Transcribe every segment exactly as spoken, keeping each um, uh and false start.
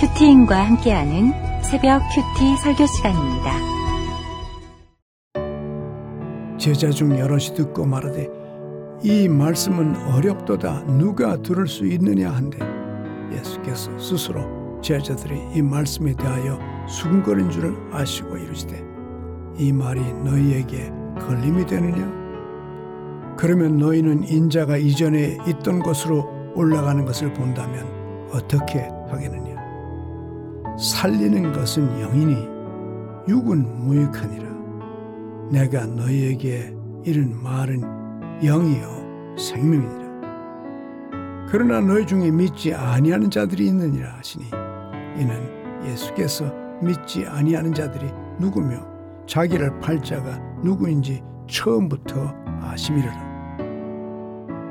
큐티인과 함께하는 새벽 큐티 설교 시간입니다. 제자 중 여럿이 듣고 말하되 이 말씀은 어렵도다 누가 들을 수 있느냐 한데 예수께서 스스로 제자들이 이 말씀에 대하여 수군거린 줄을 아시고 이르시되 이 말이 너희에게 걸림이 되느냐? 그러면 너희는 인자가 이전에 있던 곳으로 올라가는 것을 본다면 어떻게 하겠느냐? 살리는 것은 영이니 육은 무익하니라. 내가 너희에게 이른 말은 영이요 생명이니라. 그러나 너희 중에 믿지 아니하는 자들이 있느니라 하시니 이는 예수께서 믿지 아니하는 자들이 누구며 자기를 팔 자가 누구인지 처음부터 아심이라.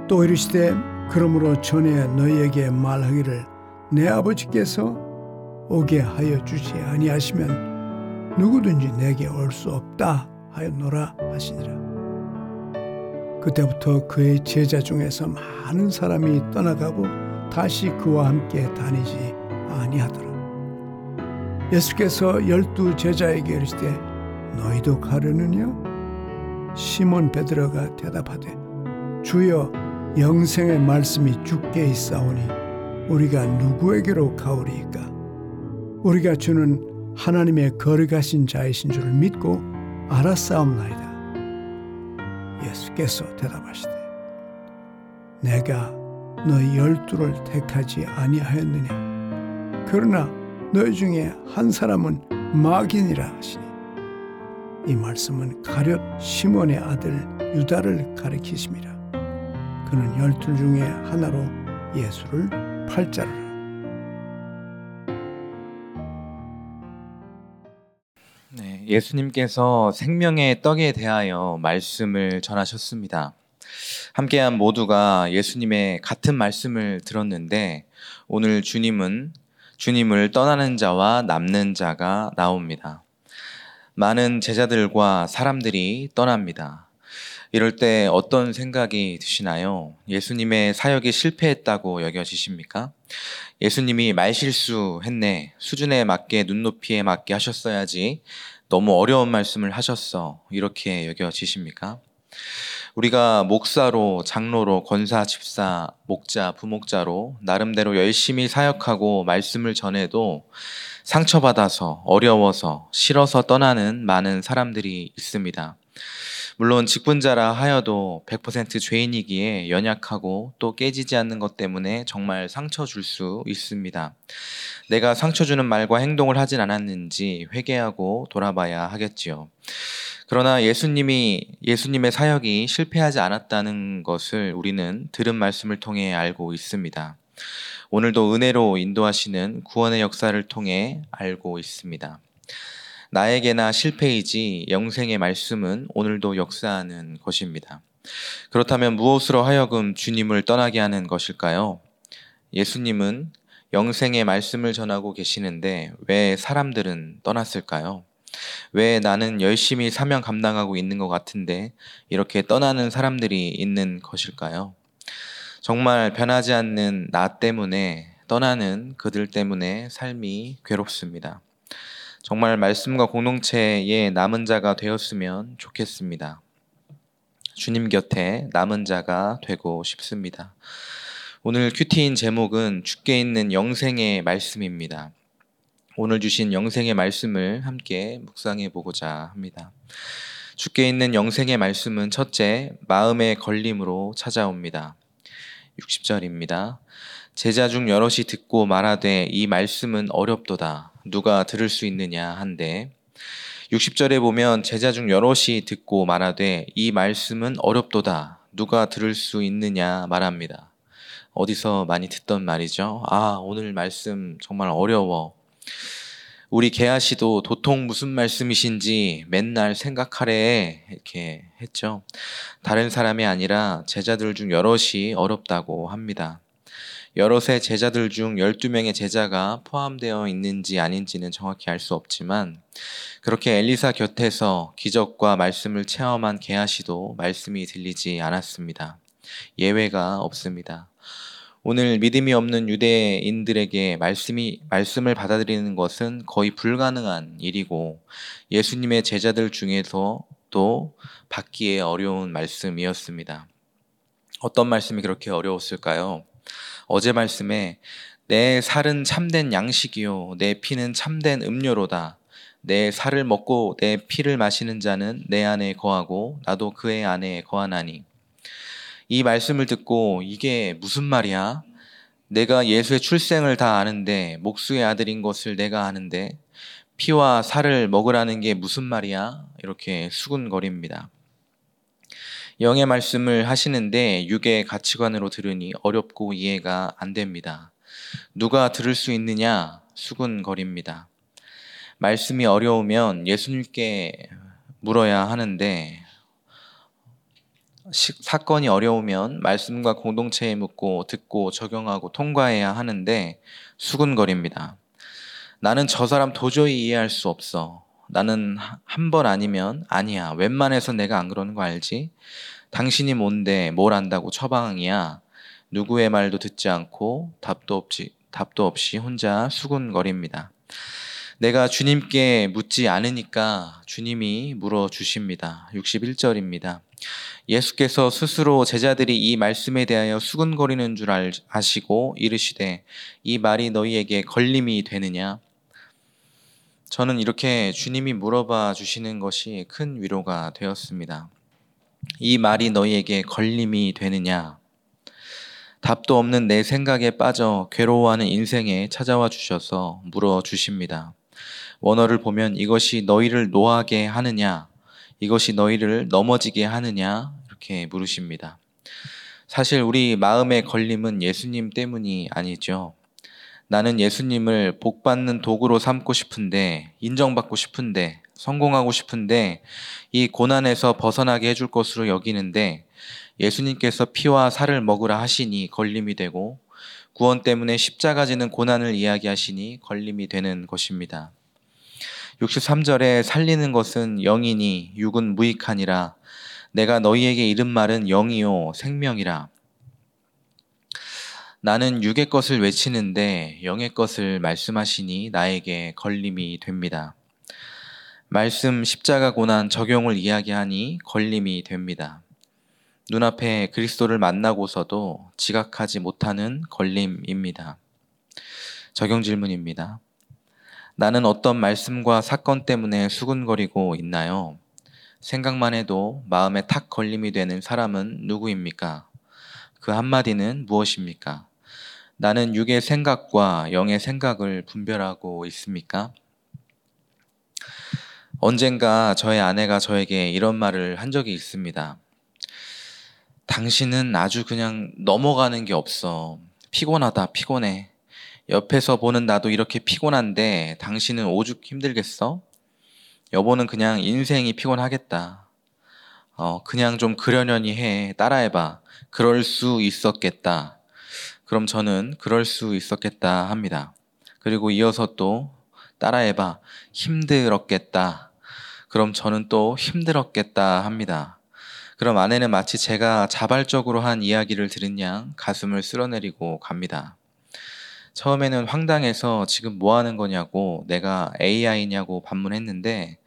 또 이르시되 그러므로 전에 너희에게 말하기를 내 아버지께서 오게 하여 주지 아니하시면 누구든지 내게 올 수 없다 하였노라 하시니라. 그때부터 그의 제자 중에서 많은 사람이 떠나가고 다시 그와 함께 다니지 아니하더라. 예수께서 열두 제자에게 이르시되 너희도 가려느냐? 시몬 베드로가 대답하되 주여 영생의 말씀이 주께 있사오니 우리가 누구에게로 가오리이까? 우리가 주는 하나님의 거룩하신 자이신 줄을 믿고 알았사옵나이다. 예수께서 대답하시되 내가 너희 열두를 택하지 아니하였느냐? 그러나 너희 중에 한 사람은 마귀니라 하시니 이 말씀은 가룟 시몬의 아들 유다를 가리키심이라. 그는 열둘 중에 하나로 예수를 팔자르라. 네, 예수님께서 생명의 떡에 대하여 말씀을 전하셨습니다. 함께한 모두가 예수님의 같은 말씀을 들었는데 오늘 주님은 주님을 떠나는 자와 남는 자가 나옵니다. 많은 제자들과 사람들이 떠납니다. 이럴 때 어떤 생각이 드시나요? 예수님의 사역이 실패했다고 여겨지십니까? 예수님이 말실수했네, 수준에 맞게 눈높이에 맞게 하셨어야지, 너무 어려운 말씀을 하셨어, 이렇게 여겨지십니까? 우리가 목사로, 장로로, 권사, 집사, 목자, 부목자로 나름대로 열심히 사역하고 말씀을 전해도 상처받아서, 어려워서, 싫어서 떠나는 많은 사람들이 있습니다. 물론 직분자라 하여도 백 퍼센트 죄인이기에 연약하고 또 깨지지 않는 것 때문에 정말 상처 줄 수 있습니다. 내가 상처 주는 말과 행동을 하진 않았는지 회개하고 돌아봐야 하겠지요. 그러나 예수님이, 예수님의 사역이 실패하지 않았다는 것을 우리는 들은 말씀을 통해 알고 있습니다. 오늘도 은혜로 인도하시는 구원의 역사를 통해 알고 있습니다. 나에게나 실패이지 영생의 말씀은 오늘도 역사하는 것입니다. 그렇다면 무엇으로 하여금 주님을 떠나게 하는 것일까요? 예수님은 영생의 말씀을 전하고 계시는데 왜 사람들은 떠났을까요? 왜 나는 열심히 사명 감당하고 있는 것 같은데 이렇게 떠나는 사람들이 있는 것일까요? 정말 변하지 않는 나 때문에, 떠나는 그들 때문에 삶이 괴롭습니다. 정말 말씀과 공동체의 남은 자가 되었으면 좋겠습니다. 주님 곁에 남은 자가 되고 싶습니다. 오늘 큐티인 제목은 주께 있는 영생의 말씀입니다. 오늘 주신 영생의 말씀을 함께 묵상해 보고자 합니다. 주께 있는 영생의 말씀은 첫째, 마음의 걸림으로 찾아옵니다. 육십 절입니다. 제자 중 여럿이 듣고 말하되 이 말씀은 어렵도다 누가 들을 수 있느냐 한데, 육십 절에 보면 제자 중 여럿이 듣고 말하되 이 말씀은 어렵도다 누가 들을 수 있느냐 말합니다. 어디서 많이 듣던 말이죠. 아, 오늘 말씀 정말 어려워. 우리 개아씨도 도통 무슨 말씀이신지 맨날 생각하래, 이렇게 했죠. 다른 사람이 아니라 제자들 중 여럿이 어렵다고 합니다. 여럿의 제자들 중 열두 명의 제자가 포함되어 있는지 아닌지는 정확히 알 수 없지만 그렇게 엘리사 곁에서 기적과 말씀을 체험한 게하시도 말씀이 들리지 않았습니다. 예외가 없습니다. 오늘 믿음이 없는 유대인들에게 말씀이, 말씀을 받아들이는 것은 거의 불가능한 일이고 예수님의 제자들 중에서도 받기에 어려운 말씀이었습니다. 어떤 말씀이 그렇게 어려웠을까요? 어제 말씀에 내 살은 참된 양식이요 내 피는 참된 음료로다. 내 살을 먹고 내 피를 마시는 자는 내 안에 거하고 나도 그의 안에 거하나니. 이 말씀을 듣고 이게 무슨 말이야? 내가 예수의 출생을 다 아는데 목수의 아들인 것을 내가 아는데 피와 살을 먹으라는 게 무슨 말이야? 이렇게 수군거립니다. 영의 말씀을 하시는데 육의 가치관으로 들으니 어렵고 이해가 안 됩니다. 누가 들을 수 있느냐? 수군거립니다. 말씀이 어려우면 예수님께 물어야 하는데 시, 사건이 어려우면 말씀과 공동체에 묻고 듣고 적용하고 통과해야 하는데 수군거립니다. 나는 저 사람 도저히 이해할 수 없어. 나는 한 번 아니면 아니야. 웬만해서 내가 안 그러는 거 알지? 당신이 뭔데 뭘 안다고 처방이야. 누구의 말도 듣지 않고 답도 없지, 답도 없이 혼자 수군거립니다. 내가 주님께 묻지 않으니까 주님이 물어주십니다. 육십일 절입니다. 예수께서 스스로 제자들이 이 말씀에 대하여 수군거리는 줄 아시고 이르시되 이 말이 너희에게 걸림이 되느냐? 저는 이렇게 주님이 물어봐 주시는 것이 큰 위로가 되었습니다. 이 말이 너희에게 걸림이 되느냐? 답도 없는 내 생각에 빠져 괴로워하는 인생에 찾아와 주셔서 물어 주십니다. 원어를 보면 이것이 너희를 노하게 하느냐, 이것이 너희를 넘어지게 하느냐 이렇게 물으십니다. 사실 우리 마음의 걸림은 예수님 때문이 아니죠. 나는 예수님을 복받는 도구로 삼고 싶은데, 인정받고 싶은데, 성공하고 싶은데, 이 고난에서 벗어나게 해줄 것으로 여기는데 예수님께서 피와 살을 먹으라 하시니 걸림이 되고 구원 때문에 십자가 지는 고난을 이야기하시니 걸림이 되는 것입니다. 육십삼 절에 살리는 것은 영이니 육은 무익하니라. 내가 너희에게 이른 말은 영이요 생명이라. 나는 육의 것을 외치는데 영의 것을 말씀하시니 나에게 걸림이 됩니다. 말씀 십자가 고난 적용을 이야기하니 걸림이 됩니다. 눈앞에 그리스도를 만나고서도 지각하지 못하는 걸림입니다. 적용 질문입니다. 나는 어떤 말씀과 사건 때문에 수군거리고 있나요? 생각만 해도 마음에 탁 걸림이 되는 사람은 누구입니까? 그 한마디는 무엇입니까? 나는 육의 생각과 영의 생각을 분별하고 있습니까? 언젠가 저의 아내가 저에게 이런 말을 한 적이 있습니다. 당신은 아주 그냥 넘어가는 게 없어. 피곤하다, 피곤해. 옆에서 보는 나도 이렇게 피곤한데 당신은 오죽 힘들겠어? 여보는 그냥 인생이 피곤하겠다. 어, 그냥 좀 그러려니 해. 따라해봐. 그럴 수 있었겠다. 그럼 저는 그럴 수 있었겠다 합니다. 그리고 이어서 또 따라해봐. 힘들었겠다. 그럼 저는 또 힘들었겠다 합니다. 그럼 아내는 마치 제가 자발적으로 한 이야기를 들은 양 가슴을 쓸어내리고 갑니다. 처음에는 황당해서 지금 뭐 하는 거냐고 내가 에이아이냐고 반문했는데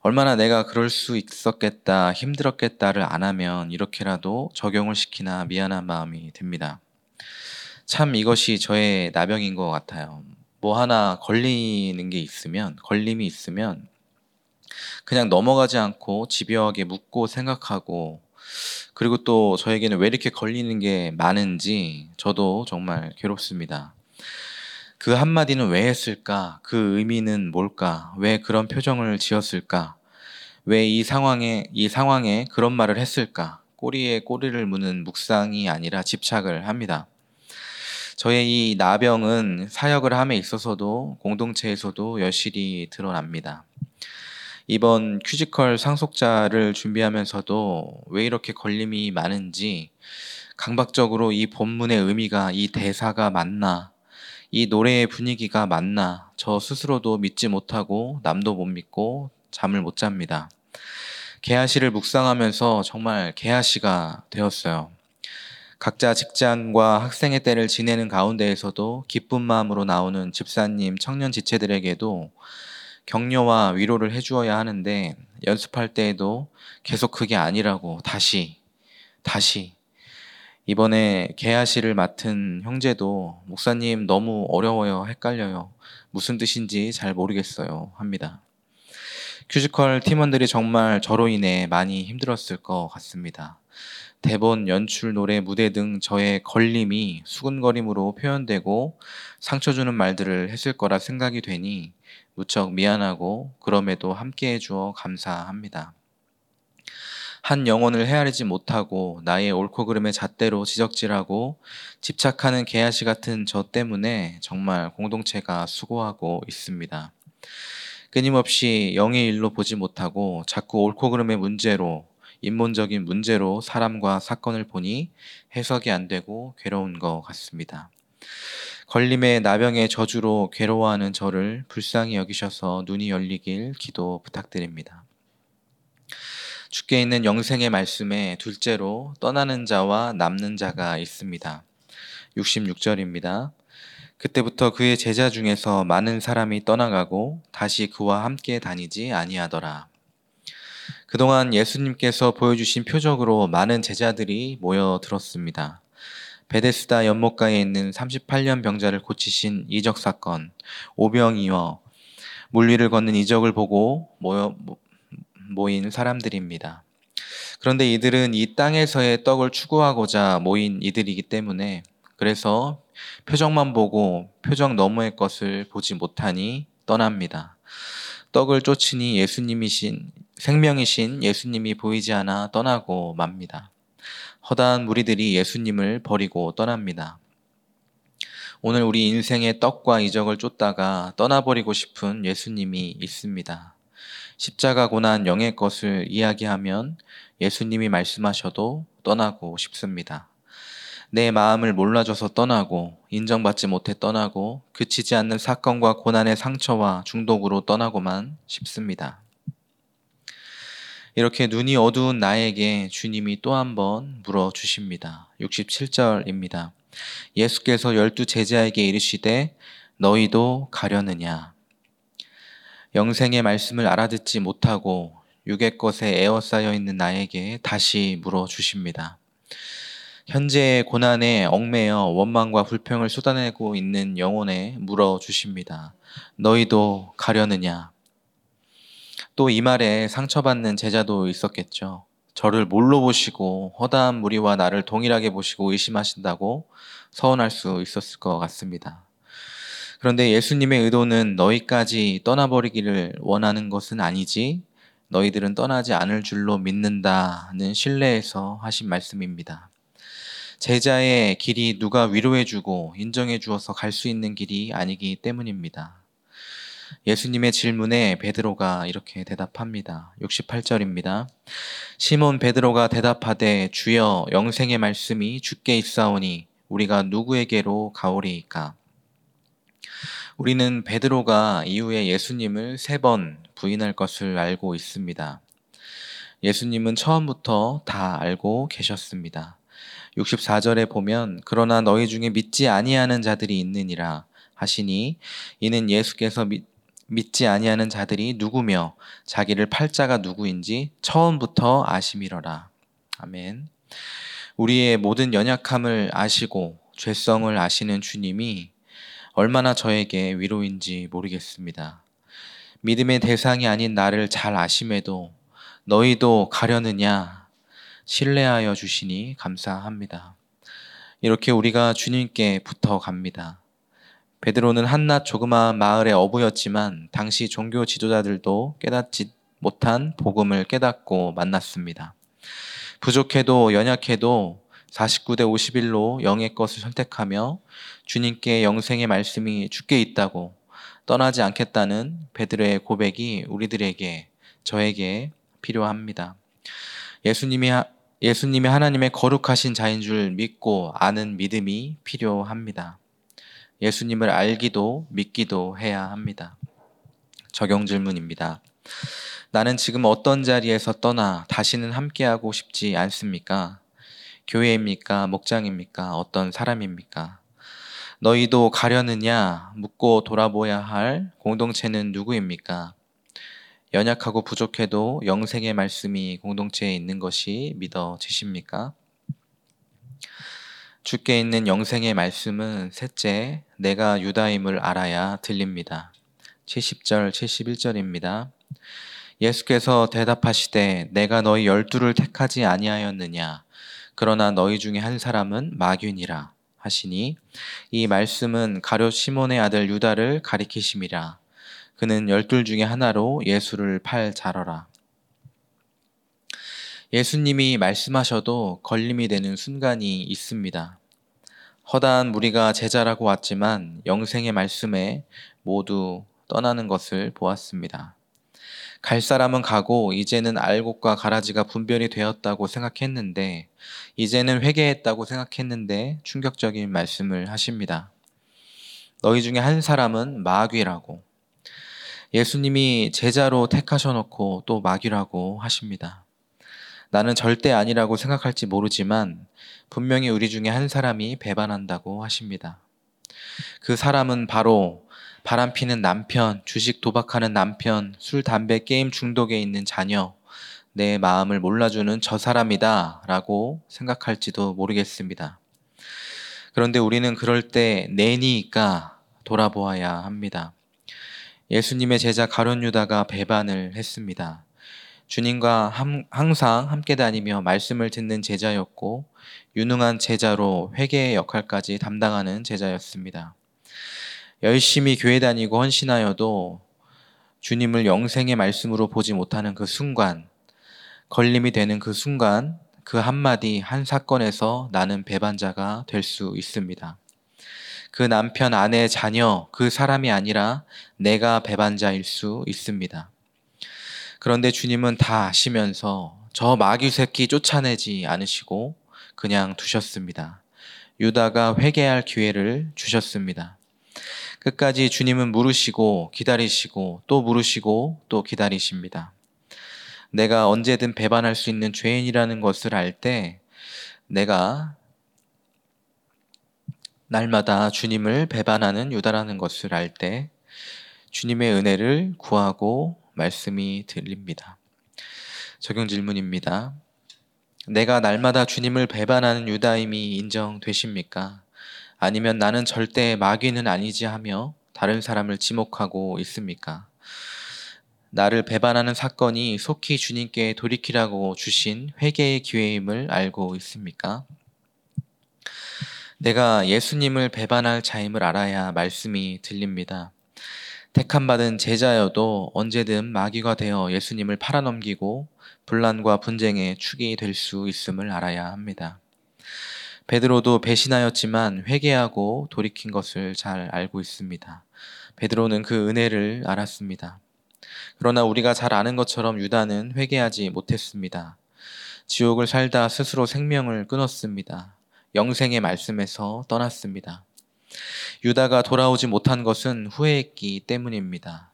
얼마나 내가 그럴 수 있었겠다, 힘들었겠다를 안 하면 이렇게라도 적용을 시키나 미안한 마음이 듭니다. 참 이것이 저의 나병인 것 같아요. 뭐 하나 걸리는 게 있으면, 걸림이 있으면 그냥 넘어가지 않고 집요하게 묻고 생각하고 그리고 또 저에게는 왜 이렇게 걸리는 게 많은지 저도 정말 괴롭습니다. 그 한마디는 왜 했을까? 그 의미는 뭘까? 왜 그런 표정을 지었을까? 왜 이 상황에 이 상황에 그런 말을 했을까? 꼬리에 꼬리를 무는 묵상이 아니라 집착을 합니다. 저의 이 나병은 사역을 함에 있어서도 공동체에서도 여실히 드러납니다. 이번 큐지컬 상속자를 준비하면서도 왜 이렇게 걸림이 많은지 강박적으로 이 본문의 의미가 이 대사가 맞나 이 노래의 분위기가 맞나 저 스스로도 믿지 못하고 남도 못 믿고 잠을 못 잡니다. 개아시를 묵상하면서 정말 개아시가 되었어요. 각자 직장과 학생의 때를 지내는 가운데에서도 기쁜 마음으로 나오는 집사님 청년 지체들에게도 격려와 위로를 해주어야 하는데 연습할 때에도 계속 그게 아니라고 다시 다시 이번에 개아시를 맡은 형제도 목사님 너무 어려워요, 헷갈려요, 무슨 뜻인지 잘 모르겠어요 합니다. 큐지컬 팀원들이 정말 저로 인해 많이 힘들었을 것 같습니다. 대본, 연출, 노래, 무대 등 저의 걸림이 수근거림으로 표현되고 상처주는 말들을 했을 거라 생각이 되니 무척 미안하고 그럼에도 함께해 주어 감사합니다. 한 영혼을 헤아리지 못하고 나의 옳고 그름의 잣대로 지적질하고 집착하는 개아시 같은 저 때문에 정말 공동체가 수고하고 있습니다. 끊임없이 영의 일로 보지 못하고 자꾸 옳고 그름의 문제로, 인본적인 문제로 사람과 사건을 보니 해석이 안 되고 괴로운 것 같습니다. 걸림의 나병의 저주로 괴로워하는 저를 불쌍히 여기셔서 눈이 열리길 기도 부탁드립니다. 주께 있는 영생의 말씀에 둘째로 떠나는 자와 남는 자가 있습니다. 육십육 절입니다. 그때부터 그의 제자 중에서 많은 사람이 떠나가고 다시 그와 함께 다니지 아니하더라. 그동안 예수님께서 보여주신 표적으로 많은 제자들이 모여들었습니다. 베데스다 연못가에 있는 삼십팔 년 병자를 고치신 이적 사건, 오병이어, 물 위를 걷는 이적을 보고 모여, 모인 사람들입니다. 그런데 이들은 이 땅에서의 떡을 추구하고자 모인 이들이기 때문에 그래서 표적만 보고 표적 너머의 것을 보지 못하니 떠납니다. 떡을 쫓으니 예수님이신 생명이신 예수님이 보이지 않아 떠나고 맙니다. 허다한 무리들이 예수님을 버리고 떠납니다. 오늘 우리 인생의 떡과 이적을 쫓다가 떠나버리고 싶은 예수님이 있습니다. 십자가 고난 영의 것을 이야기하면 예수님이 말씀하셔도 떠나고 싶습니다. 내 마음을 몰라줘서 떠나고 인정받지 못해 떠나고 그치지 않는 사건과 고난의 상처와 중독으로 떠나고만 싶습니다. 이렇게 눈이 어두운 나에게 주님이 또 한 번 물어주십니다. 육십칠 절입니다. 예수께서 열두 제자에게 이르시되 너희도 가려느냐. 영생의 말씀을 알아듣지 못하고 육의 것에 에워싸여 있는 나에게 다시 물어주십니다. 현재의 고난에 얽매여 원망과 불평을 쏟아내고 있는 영혼에 물어주십니다. 너희도 가려느냐. 또 이 말에 상처받는 제자도 있었겠죠. 저를 뭘로 보시고 허다한 무리와 나를 동일하게 보시고 의심하신다고 서운할 수 있었을 것 같습니다. 그런데 예수님의 의도는 너희까지 떠나버리기를 원하는 것은 아니지 너희들은 떠나지 않을 줄로 믿는다는 신뢰에서 하신 말씀입니다. 제자의 길이 누가 위로해주고 인정해주어서 갈 수 있는 길이 아니기 때문입니다. 예수님의 질문에 베드로가 이렇게 대답합니다. 육십팔 절입니다. 시몬 베드로가 대답하되 주여 영생의 말씀이 주께 있사오니 우리가 누구에게로 가오리이까. 우리는 베드로가 이후에 예수님을 세 번 부인할 것을 알고 있습니다. 예수님은 처음부터 다 알고 계셨습니다. 육십사 절에 보면 그러나 너희 중에 믿지 아니하는 자들이 있느니라 하시니 이는 예수께서 믿, 믿지 아니하는 자들이 누구며 자기를 팔자가 누구인지 처음부터 아심이러라. 아멘. 우리의 모든 연약함을 아시고 죄성을 아시는 주님이 얼마나 저에게 위로인지 모르겠습니다. 믿음의 대상이 아닌 나를 잘 아심에도 너희도 가려느냐 신뢰하여 주시니 감사합니다. 이렇게 우리가 주님께 붙어갑니다. 베드로는 한낱 조그마한 마을의 어부였지만 당시 종교 지도자들도 깨닫지 못한 복음을 깨닫고 만났습니다. 부족해도 연약해도 사십구 대 오십일로 영의 것을 선택하며 주님께 영생의 말씀이 주께 있다고 떠나지 않겠다는 베드로의 고백이 우리들에게 저에게 필요합니다. 예수님이 예수님이 하나님의 거룩하신 자인 줄 믿고 아는 믿음이 필요합니다. 예수님을 알기도 믿기도 해야 합니다. 적용 질문입니다. 나는 지금 어떤 자리에서 떠나 다시는 함께하고 싶지 않습니까? 교회입니까? 목장입니까? 어떤 사람입니까? 너희도 가려느냐? 묻고 돌아보야 할 공동체는 누구입니까? 연약하고 부족해도 영생의 말씀이 공동체에 있는 것이 믿어지십니까? 주께 있는 영생의 말씀은 셋째, 내가 유다임을 알아야 들립니다. 칠십 절, 칠십일 절입니다. 예수께서 대답하시되 내가 너희 열두를 택하지 아니하였느냐? 그러나 너희 중에 한 사람은 마귀니라 하시니 이 말씀은 가룟 시몬의 아들 유다를 가리키심이라. 그는 열둘 중에 하나로 예수를 팔자러라. 예수님이 말씀하셔도 걸림이 되는 순간이 있습니다. 허다한 무리가 제자라고 왔지만 영생의 말씀에 모두 떠나는 것을 보았습니다. 갈 사람은 가고 이제는 알곡과 가라지가 분별이 되었다고 생각했는데 이제는 회개했다고 생각했는데 충격적인 말씀을 하십니다. 너희 중에 한 사람은 마귀라고. 예수님이 제자로 택하셔놓고 또 마귀라고 하십니다. 나는 절대 아니라고 생각할지 모르지만 분명히 우리 중에 한 사람이 배반한다고 하십니다. 그 사람은 바로 바람피는 남편, 주식 도박하는 남편, 술, 담배, 게임 중독에 있는 자녀, 내 마음을 몰라주는 저 사람이다 라고 생각할지도 모르겠습니다. 그런데 우리는 그럴 때 내니까 돌아보아야 합니다. 예수님의 제자 가룟 유다가 배반을 했습니다. 주님과 함, 항상 함께 다니며 말씀을 듣는 제자였고 유능한 제자로 회개의 역할까지 담당하는 제자였습니다. 열심히 교회 다니고 헌신하여도 주님을 영생의 말씀으로 보지 못하는 그 순간, 걸림이 되는 그 순간, 그 한마디 한 사건에서 나는 배반자가 될 수 있습니다. 그 남편, 아내, 자녀, 그 사람이 아니라 내가 배반자일 수 있습니다. 그런데 주님은 다 아시면서 저 마귀 새끼 쫓아내지 않으시고 그냥 두셨습니다. 유다가 회개할 기회를 주셨습니다. 끝까지 주님은 물으시고 기다리시고 또 물으시고 또 기다리십니다. 내가 언제든 배반할 수 있는 죄인이라는 것을 알 때 내가 날마다 주님을 배반하는 유다라는 것을 알 때 주님의 은혜를 구하고 말씀이 들립니다. 적용 질문입니다. 내가 날마다 주님을 배반하는 유다임이 인정되십니까? 아니면 나는 절대 마귀는 아니지 하며 다른 사람을 지목하고 있습니까? 나를 배반하는 사건이 속히 주님께 돌이키라고 주신 회개의 기회임을 알고 있습니까? 내가 예수님을 배반할 자임을 알아야 말씀이 들립니다. 택함받은 제자여도 언제든 마귀가 되어 예수님을 팔아넘기고 분란과 분쟁의 축이 될 수 있음을 알아야 합니다. 베드로도 배신하였지만 회개하고 돌이킨 것을 잘 알고 있습니다. 베드로는 그 은혜를 알았습니다. 그러나 우리가 잘 아는 것처럼 유다는 회개하지 못했습니다. 지옥을 살다 스스로 생명을 끊었습니다. 영생의 말씀에서 떠났습니다. 유다가 돌아오지 못한 것은 후회했기 때문입니다.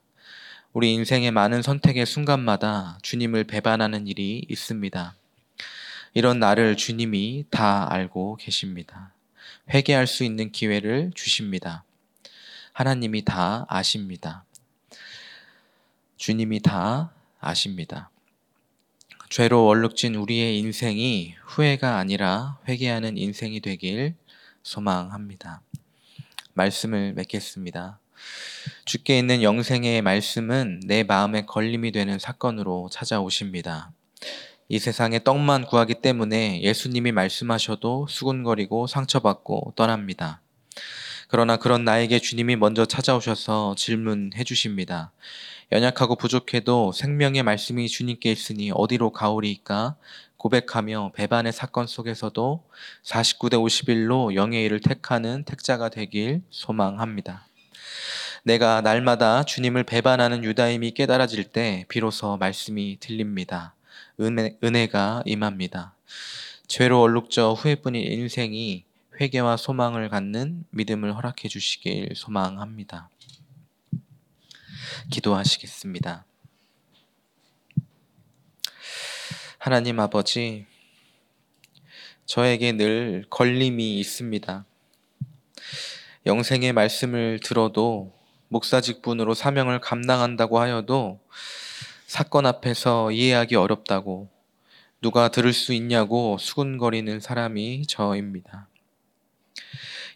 우리 인생의 많은 선택의 순간마다 주님을 배반하는 일이 있습니다. 이런 나를 주님이 다 알고 계십니다. 회개할 수 있는 기회를 주십니다. 하나님이 다 아십니다. 주님이 다 아십니다. 죄로 얼룩진 우리의 인생이 후회가 아니라 회개하는 인생이 되길 소망합니다. 말씀을 맺겠습니다. 주께 있는 영생의 말씀은 내 마음에 걸림이 되는 사건으로 찾아오십니다. 이 세상에 떡만 구하기 때문에 예수님이 말씀하셔도 수군거리고 상처받고 떠납니다. 그러나 그런 나에게 주님이 먼저 찾아오셔서 질문해 주십니다. 연약하고 부족해도 생명의 말씀이 주님께 있으니 어디로 가오리이까 고백하며 배반의 사건 속에서도 사십구 대 오십일로 영의 일을 택하는 택자가 되길 소망합니다. 내가 날마다 주님을 배반하는 유다임이 깨달아질 때 비로소 말씀이 들립니다. 은혜, 은혜가 임합니다. 죄로 얼룩져 후회뿐인 인생이 회개와 소망을 갖는 믿음을 허락해 주시길 소망합니다. 기도하시겠습니다. 하나님 아버지, 저에게 늘 걸림이 있습니다. 영생의 말씀을 들어도 목사 직분으로 사명을 감당한다고 하여도 사건 앞에서 이해하기 어렵다고 누가 들을 수 있냐고 수군거리는 사람이 저입니다.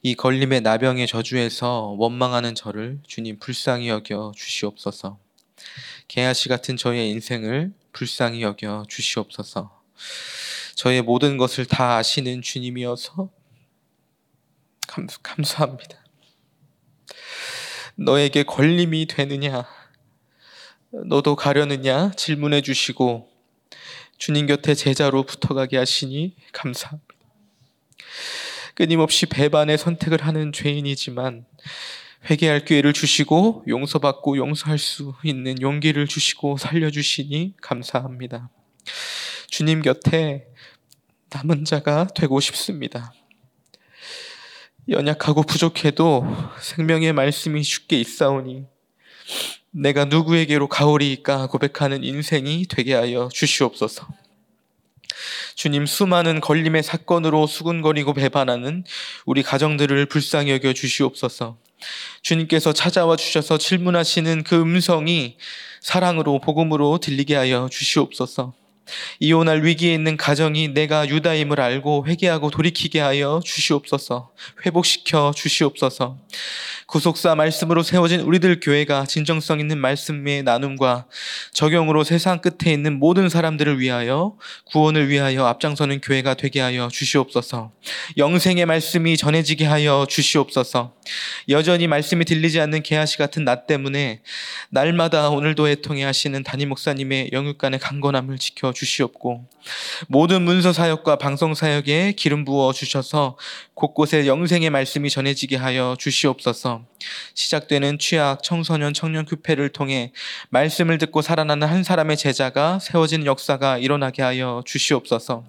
이 걸림의 나병의 저주에서 원망하는 저를 주님 불쌍히 여겨 주시옵소서. 개아씨 같은 저의 인생을 불쌍히 여겨 주시옵소서. 저의 모든 것을 다 아시는 주님이어서 감수, 감사합니다. 너에게 걸림이 되느냐, 너도 가려느냐 질문해 주시고 주님 곁에 제자로 붙어가게 하시니 감사합니다. 끊임없이 배반의 선택을 하는 죄인이지만 회개할 기회를 주시고 용서받고 용서할 수 있는 용기를 주시고 살려주시니 감사합니다. 주님 곁에 남은 자가 되고 싶습니다. 연약하고 부족해도 생명의 말씀이 쉽게 있사오니 내가 누구에게로 가오리이까 고백하는 인생이 되게 하여 주시옵소서. 주님, 수많은 걸림의 사건으로 수군거리고 배반하는 우리 가정들을 불쌍히 여겨 주시옵소서. 주님께서 찾아와 주셔서 질문하시는 그 음성이 사랑으로, 복음으로 들리게 하여 주시옵소서. 이혼할 위기에 있는 가정이 내가 유다임을 알고 회개하고 돌이키게 하여 주시옵소서. 회복시켜 주시옵소서. 구속사 말씀으로 세워진 우리들 교회가 진정성 있는 말씀의 나눔과 적용으로 세상 끝에 있는 모든 사람들을 위하여 구원을 위하여 앞장서는 교회가 되게 하여 주시옵소서. 영생의 말씀이 전해지게 하여 주시옵소서. 여전히 말씀이 들리지 않는 개아씨 같은 나 때문에 날마다 오늘도 애통해 하시는 담임 목사님의 영육간의 강건함을 지켜 주시옵고 모든 문서 사역과 방송 사역에 기름 부어 주셔서 곳곳에 영생의 말씀이 전해지게 하여 주시옵소서. 시작되는 취학, 청소년, 청년 교회를 통해 말씀을 듣고 살아나는 한 사람의 제자가 세워지는 역사가 일어나게 하여 주시옵소서.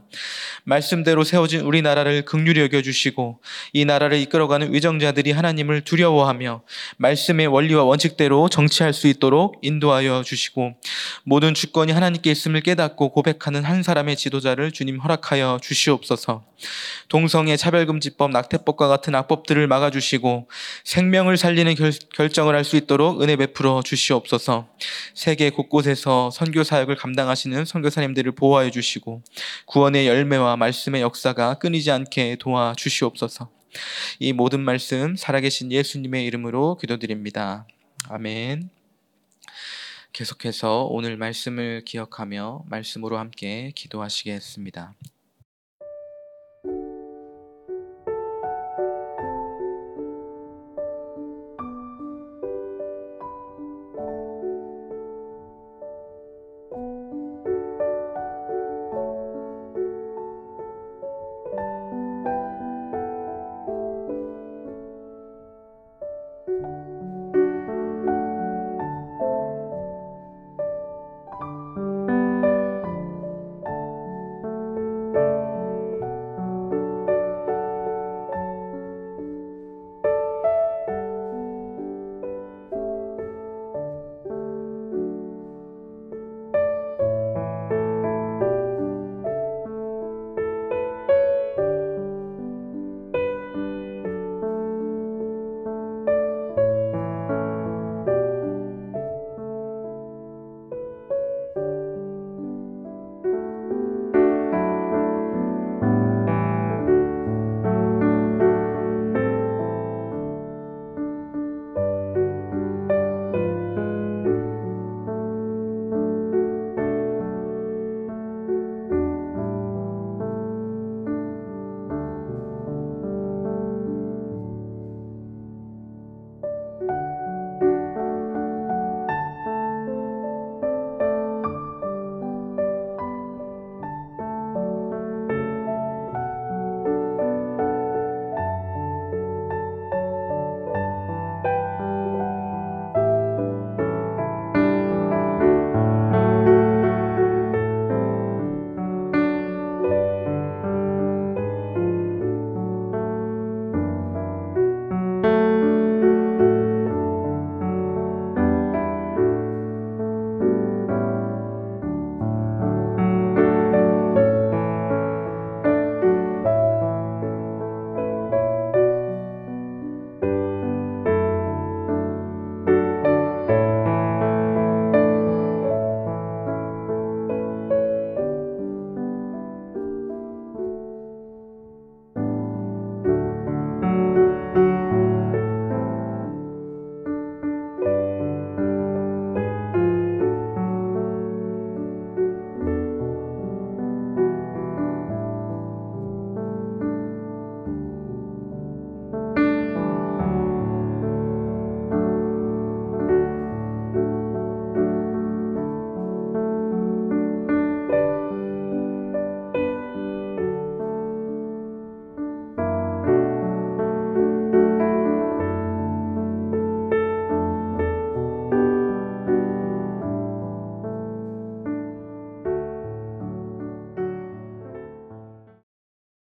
말씀대로 세워진 우리나라를 긍휼히 여겨 주시고 이 나라를 이끌어가는 위정자들이 하나님을 두려워하며 말씀의 원리와 원칙대로 정치할 수 있도록 인도하여 주시고 모든 주권이 하나님께 있음을 깨닫고 고백하는 한 사람의 지도자를 주님 허락하여 주시옵소서. 동성애, 차별금지법, 낙태법과 같은 악법들을 막아주시고 생명을 살리는 결, 결정을 할 수 있도록 은혜 베풀어 주시옵소서. 세계 곳곳에서 선교 사역을 감당하시는 선교사님들을 보호하여 주시고 구원의 열매와 말씀의 역사가 끊이지 않게 도와주시옵소서. 이 모든 말씀 살아계신 예수님의 이름으로 기도드립니다. 아멘. 계속해서 오늘 말씀을 기억하며 말씀으로 함께 기도하시겠습니다.